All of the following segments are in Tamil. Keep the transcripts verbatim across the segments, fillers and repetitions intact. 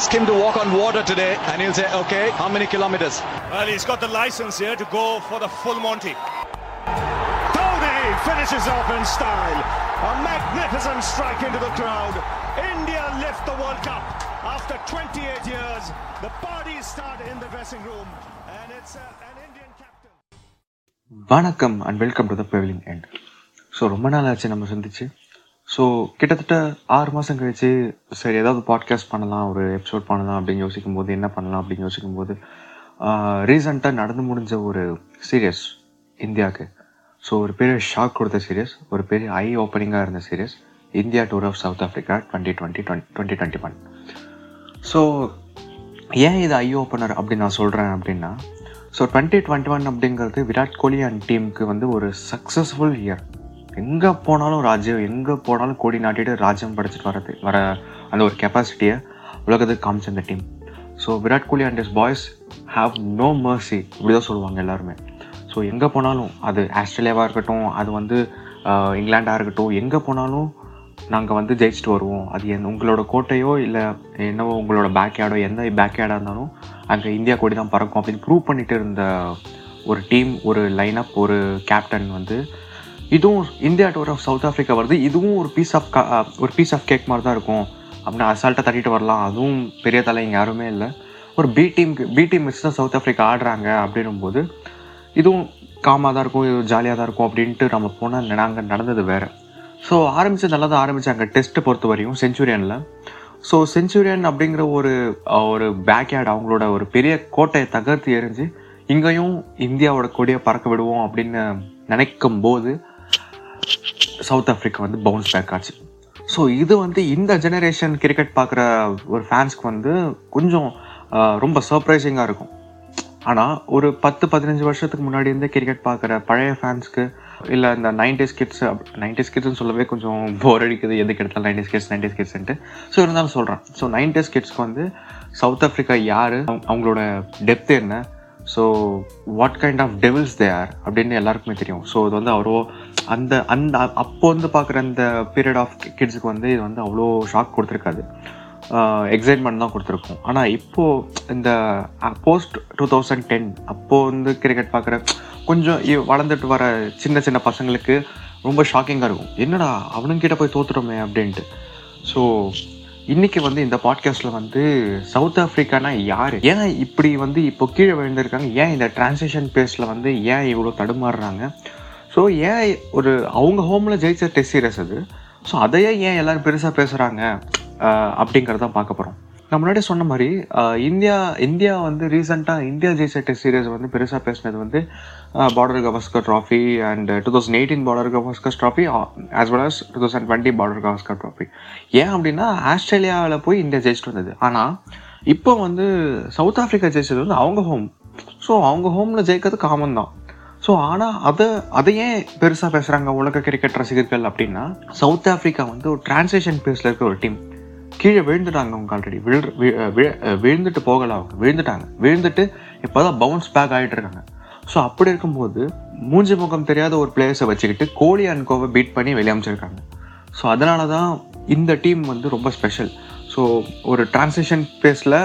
ask him to walk on water today and he'll say, okay, how many kilometers? Well, he's got the license here to go for the full Monty. Dhoni finishes off in style. A magnificent strike into the crowd. India lift the World Cup. After twenty-eight years, the parties start in the dressing room. And it's a, an Indian captain. Vanakkam and welcome to the Pavilion End. So ரொம்ப நாள் ஆச்சு நம்ம சந்திச்சு. ஸோ கிட்டத்தட்ட ஆறு மாதம் கழிச்சு சரி ஏதாவது பாட்காஸ்ட் பண்ணலாம், ஒரு எபிசோட் பண்ணலாம் அப்படின்னு யோசிக்கும் போது என்ன பண்ணலாம் அப்படின்னு யோசிக்கும் போது ரீசண்டாக நடந்து முடிஞ்ச ஒரு சீரியஸ் இந்தியாவுக்கு, ஸோ ஒரு பெரிய ஷாக் கொடுத்த சீரியஸ், ஒரு பெரிய ஐ ஓப்பனிங்காக இருந்த series, India tour of south Africa twenty twenty twenty twenty one. So ஏன் இது ஐ ஓப்பனர் அப்படின்னு நான் சொல்கிறேன் அப்படின்னா, ஸோ டுவெண்ட்டி டுவெண்ட்டி ஒன் அப்படிங்கிறது விராட் கோலி அண்ட் டீமுக்கு வந்து ஒரு சக்ஸஸ்ஃபுல் இயர். எங்கே போனாலும் ராஜ்யம், எங்கே போனாலும் கோடி நாட்டிட்டு ராஜ்யம் படிச்சுட்டு வரது வர அந்த ஒரு கெப்பாசிட்டியை உலகத்துக்கு காமிச்சு அந்த team. So Virat Kohli and his boys have no mercy, இப்படி தான் சொல்லுவாங்க எல்லாருமே. ஸோ எங்கே போனாலும், அது ஆஸ்திரேலியாவாக இருக்கட்டும், அது வந்து இங்கிலாண்டாக இருக்கட்டும், எங்கே போனாலும் நாங்கள் வந்து ஜெயிச்சுட்டு வருவோம். அது என் உங்களோட கோட்டையோ இல்லை என்னவோ உங்களோட பேக்யார்டோ, எந்த பேக்யார்டாக இருந்தாலும் அங்கே இந்தியா கோடி தான் பறக்கும் அப்படின்னு ப்ரூவ் பண்ணிகிட்டு இருந்த ஒரு டீம், ஒரு லைனப், ஒரு கேப்டன் வந்து இதுவும் India tour of south Africa வருது. இதுவும் ஒரு பீஸ் ஆஃப் கா ஒரு பீஸ் ஆஃப் கேக் மாதிரி தான் இருக்கும் அப்படின்னா அசால்ட்டாக தட்டிட்டு வரலாம். அதுவும் பெரிய தலைங்க யாருமே இல்லை. ஒரு பி டீமுக்கு பி டீம் வச்சு தான் சவுத் ஆஃப்ரிக்கா ஆடுறாங்க அப்படின்னும்போது இதுவும் காமாக தான் இருக்கும், இது ஜாலியாக தான் இருக்கும் அப்படின்ட்டு நம்ம போனால் நாங்கள் நடந்தது வேறு. ஸோ ஆரம்பித்து நல்லா தான் ஆரம்பித்தாங்க டெஸ்ட்டு பொறுத்த வரையும் செஞ்சுரியனில். ஸோ செஞ்சுரியன் அப்படிங்கிற ஒரு ஒரு பேக்யார்டு, அவங்களோட ஒரு பெரிய கோட்டையை தகர்த்து எரிஞ்சு இங்கேயும் இந்தியாவோட கொடியை பறக்க விடுவோம் அப்படின்னு நினைக்கும் போது சவுத் ஆஃப்ரிக்கா வந்து பவுன்ஸ் பேக் ஆச்சு. ஸோ இது வந்து இந்த ஜெனரேஷன் கிரிக்கெட் பார்க்குற ஒரு ஃபேன்ஸ்க்கு வந்து கொஞ்சம் ரொம்ப சர்ப்ரைசிங்காக இருக்கும். ஆனால் ஒரு பத்து பதினஞ்சு வருஷத்துக்கு முன்னாடி இருந்தே கிரிக்கெட் பார்க்குற பழைய ஃபேன்ஸ்க்கு, இல்லை இந்த நைன்டிஸ் கிட்ஸ் நைன்டிஸ் கிட்ஸ்ன்னு சொல்லவே கொஞ்சம் போர் அடிக்குது, எதுக்கு எடுத்தாலும் நைன்டிஸ் கிட்ஸ் நைன்டிஸ் கிட்ஸ்ன்ட்டு. ஸோ இருந்தாலும் சொல்கிறேன். ஸோ நைன்டிஸ் கிட்ஸ்க்கு வந்து சவுத் ஆஃப்ரிக்கா யார், அவங்களோட டெப்த் என்ன, so what kind of devils they are அப்படின்னு எல்லாருக்குமே தெரியும். ஸோ இது வந்து அவ்வளோ அந்த அந்த அப்போ வந்து பார்க்குற அந்த பீரியட் ஆஃப் கிட்ஸுக்கு வந்து இது வந்து அவ்வளோ ஷாக் கொடுத்துருக்காது, எக்ஸைட்மெண்ட் தான் கொடுத்துருக்கும். ஆனால் இப்போது இந்த போஸ்ட் டூ தௌசண்ட் டென் அப்போது வந்து கிரிக்கெட் பார்க்குற கொஞ்சம் வளர்ந்துட்டு வர சின்ன சின்ன பசங்களுக்கு ரொம்ப ஷாக்கிங்காக இருக்கும், என்னடா அவனுங்கிட்ட போய் தோற்றுட்டோமே அப்படின்ட்டு. ஸோ இன்றைக்கி வந்து இந்த பாட்காஸ்ட்டில் வந்து சவுத் ஆஃப்ரிக்கானா யார், ஏன் இப்படி வந்து இப்போ கீழே விழுந்திருக்காங்க, ஏன் இந்த டிரான்சிஷன் பேஸில் வந்து ஏன் இவ்வளோ தடுமாறுறாங்க, ஸோ ஏன் ஒரு அவங்க ஹோமில் ஜெயிச்ச டெஸ்ட் சீரீஸ் அது, ஸோ அதையே ஏன் எல்லோரும் பெருசாக பேசுகிறாங்க அப்படிங்கிறதான் பார்க்க போகிறோம். நான் முன்னாடி சொன்ன மாதிரி இந்தியா இந்தியா வந்து ரீசெண்டாக இந்தியா ஜெயிச்ச டெஸ்ட் சீரீஸ் வந்து பெருசாக பேசினது வந்து Border Gavaskar trophy and two thousand eighteen Border Gavaskar trophy as well as two thousand twenty Border Gavaskar trophy. ஏன் அப்படின்னா ஆஸ்திரேலியாவில் போய் இந்தியா ஜெயிச்சுட்டு வந்தது. ஆனால் இப்போ வந்து சவுத் ஆஃப்ரிக்கா ஜெயிச்சது வந்து அவங்க ஹோம். ஸோ அவங்க ஹோமில் ஜெயிக்கிறது காமன் தான். ஸோ ஆனால் அதை அதை ஏன் பெருசாக பேசுகிறாங்க உலக கிரிக்கெட் ரசிகர்கள் அப்படின்னா, சவுத் ஆஃப்ரிக்கா வந்து ஒரு டிரான்சிஷன் பேஸில் இருக்கிற ஒரு டீம். கீழே விழுந்துட்டாங்க அவங்க, ஆல்ரெடி விழு விழுந்துட்டு போகலை, அவங்க விழுந்துட்டாங்க, விழுந்துட்டு இப்போ தான் பவுன்ஸ் பேக் ஆகிட்டு இருக்காங்க. ஸோ அப்படி இருக்கும்போது மூஞ்சி முகம் தெரியாத ஒரு பிளேயர்ஸை வச்சுக்கிட்டு கோலி அண்ட் கோவை பீட் பண்ணி வெளியமைச்சிருக்காங்க. ஸோ அதனால தான் இந்த டீம் வந்து ரொம்ப ஸ்பெஷல். ஸோ ஒரு டிரான்சிஷன் பேஸில்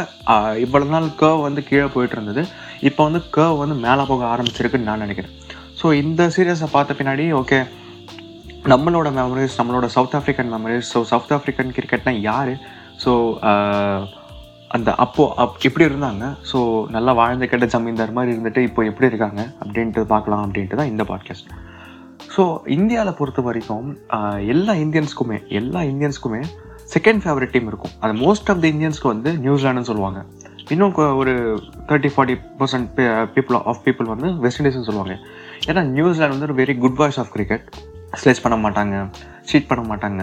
இவ்வளோ நாள் கர்வ் வந்து கீழே போயிட்டு இருந்தது, இப்போ வந்து கர்வ் வந்து மேலே போக ஆரம்பிச்சிருக்குன்னு நான் நினைக்கிறேன். ஸோ இந்த சீரியஸை பார்த்த பின்னாடி ஓகே நம்மளோட மெமரிஸ், நம்மளோட South African memories, so south African கிரிக்கெட்னால் யார், ஸோ அந்த அப்போது அப் எப்படி இருந்தாங்க, ஸோ நல்லா வாழ்ந்து கெட்ட ஜமீன்தார் மாதிரி இருந்துட்டு இப்போ எப்படி இருக்காங்க அப்படின்ட்டு பார்க்கலாம் அப்படின்ட்டு தான் இந்த பாட்காஸ்ட். ஸோ இந்தியாவில் பொறுத்த வரைக்கும் எல்லா இந்தியன்ஸ்க்குமே எல்லா இந்தியன்ஸ்க்குமே செகண்ட் ஃபேவரட் டீம் இருக்கும். அது மோஸ்ட் ஆஃப் த இந்தியன்ஸ்க்கு வந்து நியூசிலாண்டுன்னு சொல்லுவாங்க. இன்னும் ஒரு thirty forty percent people of people வந்து வெஸ்ட் இண்டீஸ்ன்னு சொல்லுவாங்க. ஏன்னா நியூசிலாண்டு வந்து ஒரு very good boys of cricket, sledge பண்ண மாட்டாங்க, ஷீட் பண்ண மாட்டாங்க,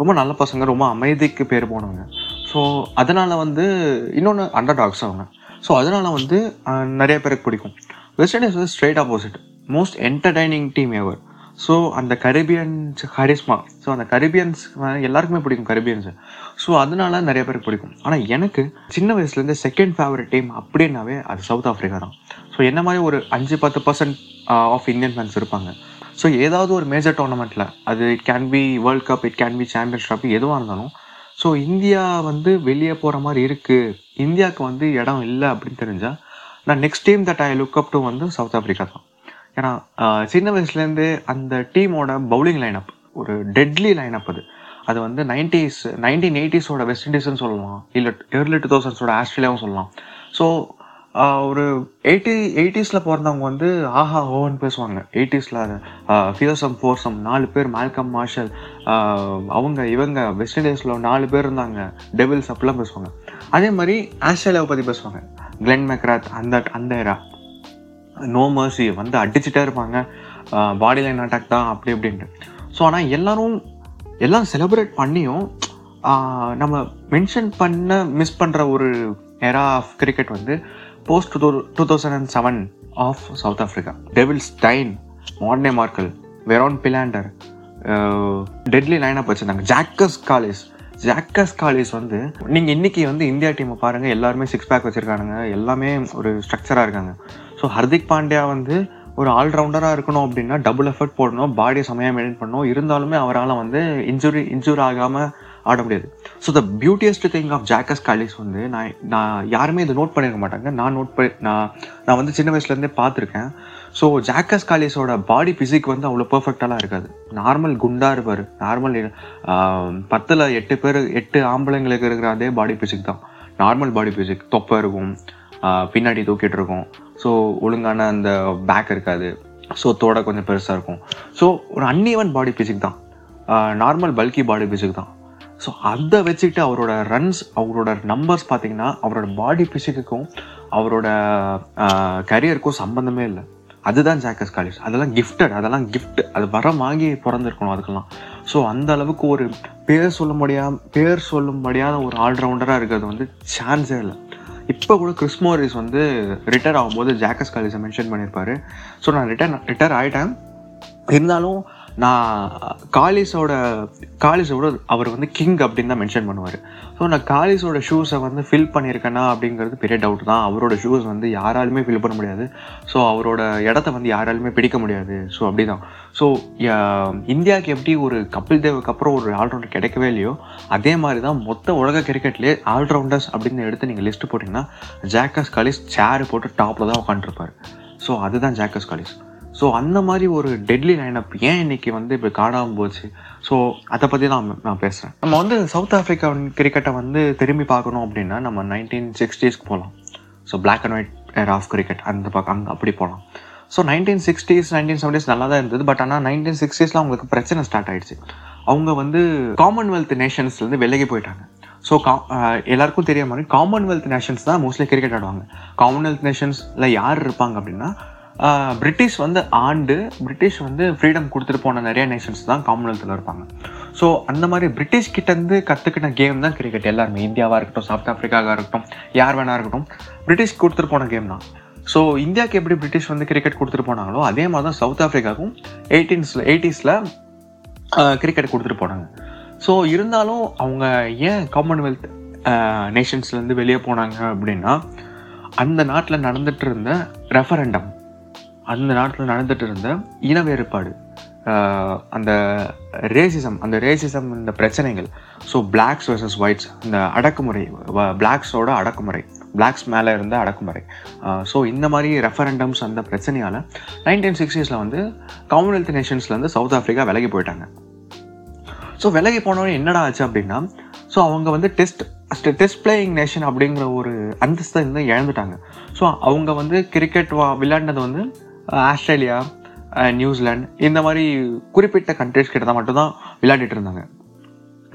ரொம்ப நல்ல பசங்க, ரொம்ப அமைதிக்கு பேர் போனவங்க. ஸோ அதனால் வந்து இன்னொன்று அண்டர் டாக்ஸ் அவங்க. ஸோ அதனால் வந்து நிறைய பேருக்கு பிடிக்கும். வெஸ்ட் இண்டீஸ் வந்து straight opposite, most entertaining team ever. So அந்த கரீபியன்ஸ் கரிஸ்மா, ஸோ அந்த கரீபியன்ஸ் எல்லாருக்குமே பிடிக்கும் கரீபியன்ஸு. ஸோ அதனால நிறைய பேருக்கு பிடிக்கும். ஆனால் எனக்கு சின்ன வயசுலேருந்து செகண்ட் ஃபேவரட் டீம் அப்படின்னாவே அது சவுத் ஆஃப்ரிக்கா தான். ஸோ என்ன மாதிரி ஒரு அஞ்சு பத்து பர்சன்ட் ஆஃப் இந்தியன் ஃபேன்ஸ் இருப்பாங்க. ஸோ ஏதாவது ஒரு மேஜர் டோர்னமெண்ட்டில், அது it can be world cup, it can be champions trophy, எதுவாக இருந்தாலும், ஸோ இந்தியா வந்து வெளியே போகிற மாதிரி இருக்குது, இந்தியாவுக்கு வந்து இடம் இல்லை அப்படின்னு தெரிஞ்சால் நான் next team that I look up to வந்து சவுத் ஆஃப்ரிக்கா தான். ஏன்னா சின்ன வயசுலேருந்து அந்த டீமோட பவுலிங் லைனப் ஒரு டெட்லி லைனப். அது அது வந்து நைன்டீஸ் நைன்டீன் எயிட்டிஸோட வெஸ்ட் இண்டீஸ்ன்னு சொல்லலாம், இல்லை ஏர்லி டூ தௌசண்ட்ஸோட ஆஸ்திரேலியாவும் சொல்லலாம். ஸோ ஒரு எயிட்டி எயிட்டிஸில் பிறந்தவங்க வந்து ஆஹா ஓன்னு பேசுவாங்க. எயிட்டிஸில் ஃபியோசம் ஃபோர்சம் நாலு பேர், மால்கம் மார்ஷல், அவங்க இவங்க வெஸ்ட் இண்டீஸில் நாலு பேர் இருந்தாங்க, டெவில்ஸ் அப்படிலாம் பேசுவாங்க. அதே மாதிரி ஆஸ்திரேலியாவை பற்றி பேசுவாங்க, கிளென் மெக்ராத் அந்த அந்த ஏரா நோ மர்சி வந்து அடிச்சுட்டே இருப்பாங்க, பாடி லைன் அட்டாக் தான் அப்படி அப்படின்ட்டு. ஸோ ஆனால் எல்லோரும் எல்லாம் செலிப்ரேட் பண்ணியும் நம்ம மென்ஷன் பண்ண மிஸ் பண்ணுற ஒரு ஏரா ஆஃப் கிரிக்கெட் வந்து post two two thousand and seven of south Africa. Devil Steyn, Morne Morkel, Vernon Philander deadly லைனாக வச்சுருந்தாங்க. ஜாக்கஸ் காலிஸ் ஜாக்கஸ் காலிஸ் வந்து நீங்கள் இன்றைக்கி வந்து இந்தியா டீமை பாருங்கள், எல்லாருமே சிக்ஸ் பேக் வச்சுருக்கானுங்க, எல்லாமே ஒரு ஸ்ட்ரக்சராக இருக்காங்க. ஸோ ஹர்திக் பாண்டியா வந்து ஒரு ஆல்ரவுண்டராக இருக்கணும் அப்படின்னா டபுள் எஃபர்ட் போடணும், பாடியை செமையாக மெயின்டைன் பண்ணணும், இருந்தாலுமே அவரால் வந்து இன்ஜுரி இன்ஜூர் ஆகாமல் ஆட முடியாது. So the beautiest thing of Jacques Kallis வந்து நான் நான் யாருமே இதை நோட் பண்ணியிருக்க மாட்டாங்க, நான் நோட் பண்ணி நான் நான் வந்து சின்ன வயசுலேருந்தே பார்த்துருக்கேன். ஸோ ஜாக்கஸ் காலிஸோட பாடி ஃபிசிக் வந்து அவ்வளோ பர்ஃபெக்டாலாம் இருக்காது, நார்மல் குண்டாக இருப்பார், நார்மல் பத்தில் எட்டு பேர் எட்டு ஆம்பளைங்களுக்கு இருக்கிற அதே பாடி ஃபிசிக் தான், நார்மல் பாடி ஃபிசிக், தொப்பை இருக்கும், பின்னாடி தூக்கிட்டு இருக்கும், ஸோ ஒழுங்கான அந்த பேக் இருக்காது, ஸோ தோடை கொஞ்சம் பெருசாக இருக்கும். ஸோ ஒரு அன்இவன் பாடி ஃபிசிக் தான், நார்மல் பல்கி பாடி ஃபிசிக் தான். ஸோ அதை வச்சுக்கிட்டு அவரோட ரன்ஸ், அவரோட நம்பர்ஸ் பார்த்திங்கன்னா அவரோட பாடி ஃபிசிக்குக்கும் அவரோட கரியருக்கும் சம்மந்தமே இல்லை. அதுதான் ஜாக்கஸ் காலிஸ். அதெல்லாம் கிஃப்டட், அதெல்லாம் கிஃப்ட், அது வரம் வாங்கி பிறந்திருக்கணும் அதுக்கெல்லாம். ஸோ அந்த அளவுக்கு ஒரு பேர் சொல்ல முடியாத பேர் சொல்ல முடியாத ஒரு ஆல்ரவுண்டராக இருக்கிறது வந்து சான்ஸே இல்லை. இப்போ கூட கிறிஸ் மோரிஸ் வந்து ரிட்டையர் ஆகும்போது ஜாக்கஸ் காலிஸை மென்ஷன் பண்ணியிருப்பார். ஸோ நான் ரிட்டர் ரிட்டையர் ஆகிட்டேன், இருந்தாலும் நான் காலிஸோட காலிஸோட அவர் வந்து கிங் அப்படின்னு தான் மென்ஷன் பண்ணுவார். ஸோ நான் காலிஸோட ஷூஸை வந்து ஃபில் பண்ணியிருக்கேன்னா அப்படிங்கிறது பெரிய டவுட் தான். அவரோட ஷூஸ் வந்து யாராலுமே ஃபில் பண்ண முடியாது, ஸோ அவரோட இடத்த வந்து யாராலுமே பிடிக்க முடியாது. ஸோ அப்படி தான். ஸோ இந்தியாவுக்கு எப்படி ஒரு கபில் தேவுக்கு அப்புறம் ஒரு ஆல்ரவுண்டர் கிடைக்கவே இல்லையோ, அதே மாதிரி தான் மொத்த உலக கிரிக்கெட்லேயே ஆல்ரவுண்டர்ஸ் அப்படின்னு எடுத்து நீங்கள் லிஸ்ட்டு போட்டிங்கன்னா ஜாக்கஸ் காலிஸ் சேர் போட்டு டாப்பில் தான் உட்காந்துருப்பார். ஸோ அதுதான் ஜாக்கஸ் காலிஸ். ஸோ அந்த மாதிரி ஒரு டெட்லி லைனப் ஏன் இன்றைக்கி வந்து இப்போ காணாமல் போச்சு? ஸோ அதை பற்றி தான் நான் பேசுகிறேன். நம்ம வந்து சவுத் ஆஃப்ரிக்கா கிரிக்கெட்டை வந்து திரும்பி பார்க்கணும் அப்படின்னா நம்ம நைன்டீன் சிக்ஸ்டீஸ்க்கு போகலாம். So black and white era of cricket அந்த பக்கம் அங்கே அப்படி போகலாம். So nineteen sixties nineteen seventies நல்லா தான் இருந்தது. பட் ஆனால் நைன்டீன் சிக்ஸ்டீஸில் அவங்களுக்கு பிரச்சனை ஸ்டார்ட் ஆகிடுச்சு. அவங்க வந்து காமன்வெல்த் நேஷன்ஸ்லேருந்து விலகி போயிட்டாங்க. ஸோ கா எல்லாருக்கும் தெரிய மாதிரி காமன்வெல்த் நேஷன்ஸ் தான் மோஸ்ட்லி கிரிக்கெட் ஆடுவாங்க. காமன்வெல்த் நேஷன்ஸில் யார் இருப்பாங்க அப்படின்னா பிரிட்டிஷ் வந்து ஆண்டு பிரிட்டிஷ் வந்து ஃப்ரீடம் கொடுத்துட்டு போன நிறைய நேஷன்ஸ் தான் காமன்வெல்த்தில் இருப்பாங்க. ஸோ அந்த மாதிரி பிரிட்டிஷ் கிட்டேருந்து கற்றுக்கிட்ட கேம் தான் கிரிக்கெட். எல்லாருமே இந்தியாவாக இருக்கட்டும், சவுத் ஆஃப்ரிக்காவாக இருக்கட்டும், யார் வேணா இருக்கட்டும், பிரிட்டிஷ் கொடுத்துட்டு போன கேம் தான். ஸோ இந்தியாவுக்கு எப்படி பிரிட்டிஷ் வந்து கிரிக்கெட் கொடுத்துட்டு போனாங்களோ அதே மாதிரி தான் சவுத் ஆஃப்ரிக்காவுக்கும் எயிட்டீன்ஸில் எயிட்டிஸில் கிரிக்கெட் கொடுத்துட்டு போனாங்க. ஸோ இருந்தாலும் அவங்க ஏன் காமன்வெல்த் நேஷன்ஸ்லேருந்து வெளியே போனாங்க அப்படின்னா அந்த நாட்டில் நடந்துகிட்டு இருந்த ரெஃபரண்டம், அந்த நாட்டில் நடந்துகிட்டு இருந்த இனவேறுபாடு, அந்த ரேசிசம் அந்த ரேசிசம் இந்த பிரச்சனைகள். ஸோ பிளாக்ஸ் வெர்சஸ் ஒயிட்ஸ், இந்த அடக்குமுறை, பிளாக்ஸோட அடக்குமுறை, பிளாக்ஸ் மேலே இருந்த அடக்குமுறை. ஸோ இந்த மாதிரி ரெஃபரண்டம்ஸ் அந்த பிரச்சனையால் நைன்டீன் சிக்ஸ்டீஸில் வந்து காமன்வெல்த் நேஷன்ஸ்லேருந்து சவுத் ஆஃப்ரிக்கா விலகி போயிட்டாங்க. ஸோ விலகி போனோடனே என்னடா ஆச்சு அப்படின்னா, ஸோ அவங்க வந்து டெஸ்ட் டெஸ்ட் பிளேயிங் நேஷன் அப்படிங்கிற ஒரு அந்தஸ்தை வந்து இழந்துட்டாங்க. ஸோ அவங்க வந்து கிரிக்கெட் வா விளையாடினது வந்து ஆஸ்திரேலியா, நியூசிலாந்து இந்த மாதிரி குறிப்பிட்ட கண்ட்ரிஸ் கிட்ட தான் மட்டும்தான் விளையாடிட்டு இருந்தாங்க.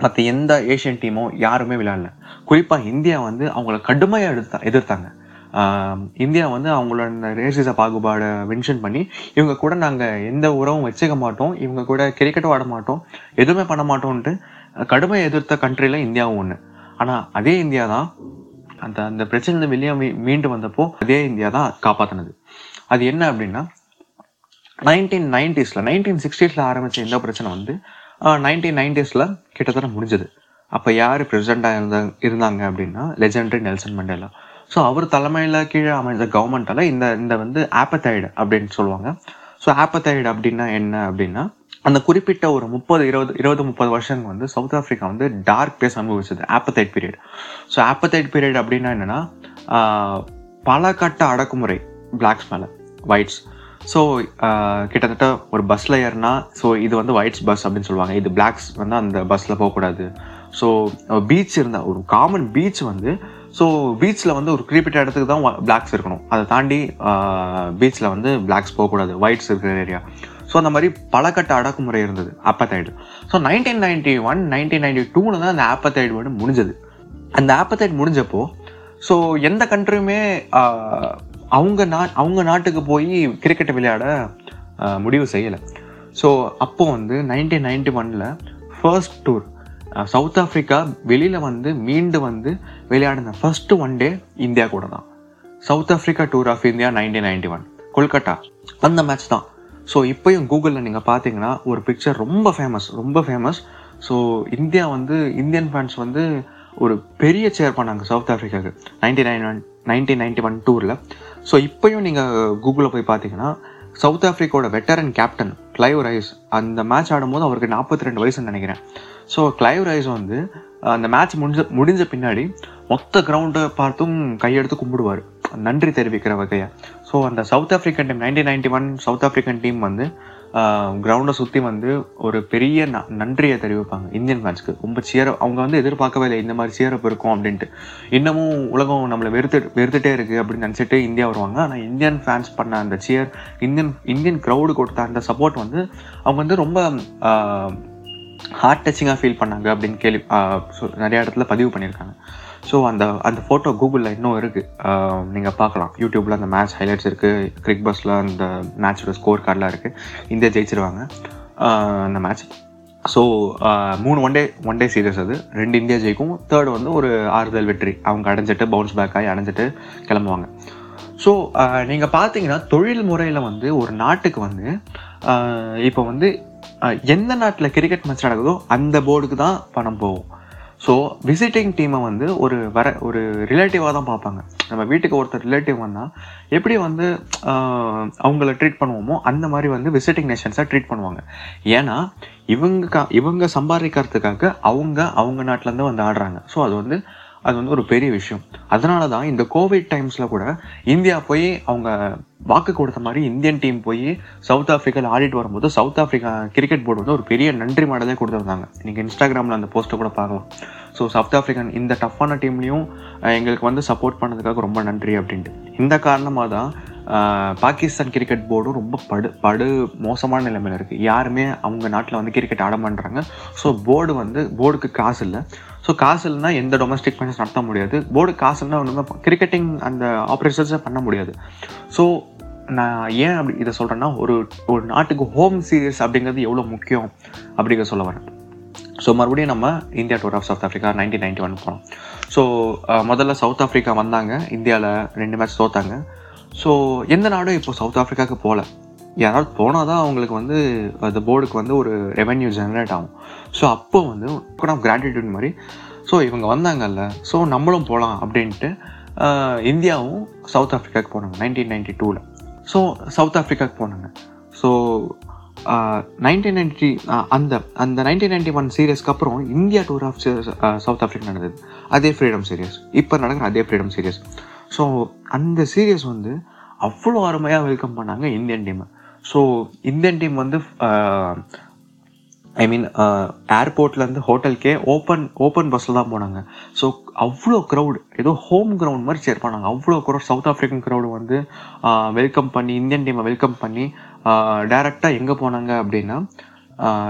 மற்ற எந்த ஏஷியன் டீமும் யாருமே விளையாடல. குறிப்பாக இந்தியா வந்து அவங்கள கடுமையாக எடுத்தா எதிர்த்தாங்க. இந்தியா வந்து அவங்களோட ரேசிச பாகுபாடை மென்ஷன் பண்ணி இவங்க கூட நாங்கள் எந்த உறவும் வச்சுக்க மாட்டோம், இவங்க கூட கிரிக்கெட்டும் ஆட மாட்டோம், எதுவுமே பண்ண மாட்டோம்ன்ட்டு கடுமையை எதிர்த்த கண்ட்ரியில் இந்தியாவும் ஒன்று. ஆனால் அதே இந்தியா தான் அந்த அந்த பிரச்சனையில வெளியே மீண்டு வந்தப்போ அதே இந்தியா தான் காப்பாற்றினது. அது என்ன அப்படின்னா நைன்டீன் நைன்டிஸில் நைன்டீன் சிக்ஸ்டீஸில் ஆரம்பித்த இந்த பிரச்சனை வந்து நைன்டீன் நைன்டிஸில் கிட்டத்தட்ட முடிஞ்சது. அப்போ யார் பிரசிடெண்ட்டாக இருந்த இருந்தாங்க அப்படின்னா லெஜெண்டரி நெல்சன் மண்டேலா. ஸோ அவர் தலைமையில் கீழே அமைந்த கவர்மெண்ட்டால் இந்த இந்த வந்து ஆப்பத்தைடு அப்படின்னு சொல்லுவாங்க. ஸோ ஆப்பர்டைட் அப்படின்னா என்ன அப்படின்னா, அந்த குறிப்பிட்ட ஒரு முப்பது இருபது இருபது முப்பது வருஷங்கள் வந்து சவுத் ஆஃப்ரிக்கா வந்து டார்க் பேஸ் அனுபவிச்சது apartheid period. So apartheid period அப்படின்னா என்னென்னா, பல கட்ட அடக்குமுறை பிளாக்ஸ் மேலே, ஒயிட்ஸ். ஸோ கிட்டத்தட்ட ஒரு பஸ்ஸில் ஏறினா, ஸோ இது வந்து ஒயிட்ஸ் பஸ் அப்படின்னு சொல்லுவாங்க, இது பிளாக்ஸ் வந்து அந்த பஸ்ஸில் போகக்கூடாது. ஸோ பீச் இருந்தால் ஒரு காமன் பீச் வந்து, ஸோ பீச்சில் வந்து ஒரு குறிப்பிட்ட இடத்துக்கு தான் பிளாக்ஸ் இருக்கணும், அதை தாண்டி பீச்சில் வந்து பிளாக்ஸ் போகக்கூடாது, ஒயிட்ஸ் இருக்கிற ஏரியா. ஸோ அந்த மாதிரி பலகட்ட அடக்குமுறை இருந்தது apartheid. So nineteen ninety one nineteen ninety டூவில் தான் அந்த ஆப்பர்டைடு வந்து முடிஞ்சது. அந்த ஆப்பர்டைடு முடிஞ்சப்போ ஸோ எந்த கண்ட்ரியுமே அவங்க நா அவங்க நாட்டுக்கு போய் கிரிக்கெட்டை விளையாட முடிவு செய்யலை. ஸோ அப்போது வந்து நைன்டீன் நைன்டி ஒனில் ஃபர்ஸ்ட் டூர் சவுத் ஆஃப்ரிக்கா வெளியில் வந்து மீண்டு வந்து விளையாடின ஃபஸ்ட்டு ஒன் டே இந்தியா கூட தான். South Africa tour of India nineteen ninety one Kolkata, அந்த மேட்ச் தான். ஸோ இப்போயும் கூகுளில் நீங்கள் பார்த்தீங்கன்னா ஒரு பிக்சர் ரொம்ப ஃபேமஸ், ரொம்ப ஃபேமஸ். ஸோ இந்தியா வந்து இந்தியன் ஃபேன்ஸ் வந்து ஒரு பெரிய சேர் பண்ணாங்க சவுத் ஆஃப்ரிக்காவுக்கு nineteen nine one nineteen ninety one டூரில். ஸோ இப்போயும் நீங்கள் கூகுளில் போய் பார்த்தீங்கன்னா சவுத் ஆஃப்ரிக்காவோட வெட்டரன் கேப்டன் கிளைவ் ரைஸ் அந்த மேட்ச் ஆடும்போது அவருக்கு நாற்பத்தி ரெண்டு வயசுன்னு நினைக்கிறேன். ஸோ கிளைவ் ரைஸ் வந்து அந்த மேட்ச் முடிஞ்ச முடிஞ்ச பின்னாடி மொத்த கிரவுண்டை பார்த்தும் கையெடுத்து கும்பிடுவார், நன்றி தெரிவிக்கிற வகையாக. ஸோ அந்த south African team nineteen ninety one South African team வந்து கிரவுண்டை சுற்றி வந்து ஒரு பெரிய ந நன்றியை தெரிவிப்பாங்க இந்தியன் ஃபேன்ஸ்க்கு. ரொம்ப சியர் அவங்க வந்து எதிர்பார்க்கவே இல்லை இந்த மாதிரி சியரப் இருக்கும் அப்படின்ட்டு. இன்னமும் உலகம் நம்மளை வெறுத்து வெறுத்துட்டே இருக்குது அப்படின்னு நினச்சிட்டு இந்தியா வருவாங்க. ஆனால் இந்தியன் ஃபேன்ஸ் பண்ண அந்த சியர், இந்தியன் இந்தியன் க்ரௌடு கொடுத்த அந்த சப்போர்ட் வந்து அவங்க வந்து ரொம்ப ஹார்ட் டச்சிங்காக ஃபீல் பண்ணாங்க அப்படின்னு கேள்வி நிறையா இடத்துல பதிவு பண்ணியிருக்காங்க. ஸோ அந்த அந்த ஃபோட்டோ கூகுளில் இன்னும் இருக்குது, நீங்கள் பார்க்கலாம். யூடியூப்பில் அந்த மேட்ச் ஹைலைட்ஸ் இருக்குது, கிரிக் பஸ்ஸில் அந்த மேட்சோட ஸ்கோர் கார்டெலாம் இருக்குது. இந்தியா ஜெயிச்சிருவாங்க அந்த மேட்ச். ஸோ மூணு one day one day series, அது ரெண்டு இந்தியா ஜெயிக்கும், தேர்ட் வந்து ஒரு ஆறுதல் வெற்றி, அவங்க அடைஞ்சிட்டு பவுன்ஸ் பேக் ஆகி அடைஞ்சிட்டு கிளம்புவாங்க. ஸோ நீங்கள் பார்த்தீங்கன்னா தொழில் முறையில் வந்து ஒரு நாட்டுக்கு வந்து இப்போ வந்து எந்த நாட்டில் கிரிக்கெட் மேட்ச் நடக்குதோ அந்த போர்டுக்கு தான் பணம் போகும். ஸோ விசிட்டிங் டீமை வந்து ஒரு வர ஒரு ரிலேட்டிவாக தான் பார்ப்பாங்க. நம்ம வீட்டுக்கு ஒருத்தர் ரிலேட்டிவ் வந்தால் எப்படி வந்து அவங்கள ட்ரீட் பண்ணுவோமோ அந்த மாதிரி வந்து விசிட்டிங் நேஷன்ஸாக ட்ரீட் பண்ணுவாங்க. ஏன்னா இவங்க இவங்க சம்பாதிக்கிறதுக்காக அவங்க அவங்க நாட்டிலேருந்து வந்து ஆடுறாங்க. ஸோ அது வந்து அது வந்து ஒரு பெரிய விஷயம். அதனால தான் இந்த கோவிட் டைம்ஸில் கூட இந்தியா போய் அவங்க வாக்கு கொடுத்த மாதிரி இந்தியன் டீம் போய் சவுத் ஆஃப்ரிக்காவில் ஆடிட்டு வரும்போது சவுத் ஆஃப்ரிக்கா கிரிக்கெட் போர்டு வந்து ஒரு பெரிய நன்றி மாடலே கொடுத்துருந்தாங்க. நீங்கள் இன்ஸ்டாகிராமில் அந்த போஸ்ட்டை கூட பார்க்கலாம். ஸோ சவுத் ஆஃப்ரிக்கன் இந்த டஃப்பான டீம்லேயும் எங்களுக்கு வந்து சப்போர்ட் பண்ணதுக்காக ரொம்ப நன்றி அப்படின்ட்டு. இந்த காரணமாக தான் பாகிஸ்தான் கிரிக்கெட் போர்டும் ரொம்ப படு படு மோசமான நிலைமையில் இருக்குது. யாருமே அவங்க நாட்டில் வந்து கிரிக்கெட் ஆட மாட்டுறாங்க. ஸோ போர்டு வந்து போர்டுக்கு காசு இல்லை. ஸோ காசு இல்லைனா எந்த டொமஸ்டிக் மேட்ச் நடத்த முடியாது, போர்டு காசு இல்லைனா ஒன்றுமே கிரிக்கெட்டிங் அந்த ஆப்ரேஷன்ஸை பண்ண முடியாது. ஸோ நான் ஏன் அப்படி இதை சொல்கிறேன்னா, ஒரு ஒரு நாட்டுக்கு ஹோம் சீரீஸ் அப்படிங்கிறது எவ்வளோ முக்கியம் அப்படிங்கிற சொல்ல வரேன். ஸோ மறுபடியும் நம்ம India tour of south Africa nineteen ninety one போனோம். ஸோ முதல்ல சவுத் ஆஃப்ரிக்கா வந்தாங்க, இந்தியாவில் ரெண்டு மேட்ச் தோத்தாங்க. ஸோ எந்த நாடும் இப்போ சவுத் ஆஃப்ரிக்காவுக்கு போகல, யாராவது போனால் தான் அவங்களுக்கு வந்து அந்த போர்டுக்கு வந்து ஒரு ரெவென்யூ ஜென்ரேட் ஆகும். ஸோ அப்போ வந்து டோக்கன் ஆஃப் கிராட்டிடியூட் மாதிரி ஸோ இவங்க வந்தாங்கல்ல, ஸோ நம்மளும் போகலாம் அப்படின்ட்டு இந்தியாவும் சவுத் ஆஃப்ரிக்காவுக்கு போனாங்க நைன்டீன் நைன்டி டூவில். ஸோ சவுத் ஆஃப்ரிக்காவுக்கு போனாங்க. ஸோ நைன்டீன் நைன்டி அந்த அந்த நைன்டீன் நைன்டி ஒன் சீரியஸ்க்கு அப்புறம் India tour of south Africa நடந்தது, அதே ஃப்ரீடம் சீரியஸ் இப்போ நடக்கிற அதே ஃப்ரீடம் சீரியஸ். ஸோ அந்த சீரியஸ் வந்து அவ்வளோ அருமையாக வெல்கம் பண்ணாங்க இந்தியன் டீமை. ஸோ இந்தியன் டீம் வந்து ஐ மீன் ஏர்போர்ட்லேருந்து ஹோட்டலுக்கே ஓப்பன் ஓப்பன் பஸ்ஸில் தான் போனாங்க. ஸோ அவ்வளோ க்ரௌடு, ஏதோ ஹோம் கிரவுண்ட் மாதிரி சேர் பண்ணாங்க. அவ்வளோ க்ரௌட் சவுத் ஆஃப்ரிக்கன் க்ரௌடு வந்து வெல்கம் பண்ணி இந்தியன் டீமை வெல்கம் பண்ணி டைரெக்டாக எங்கே போனாங்க அப்படின்னா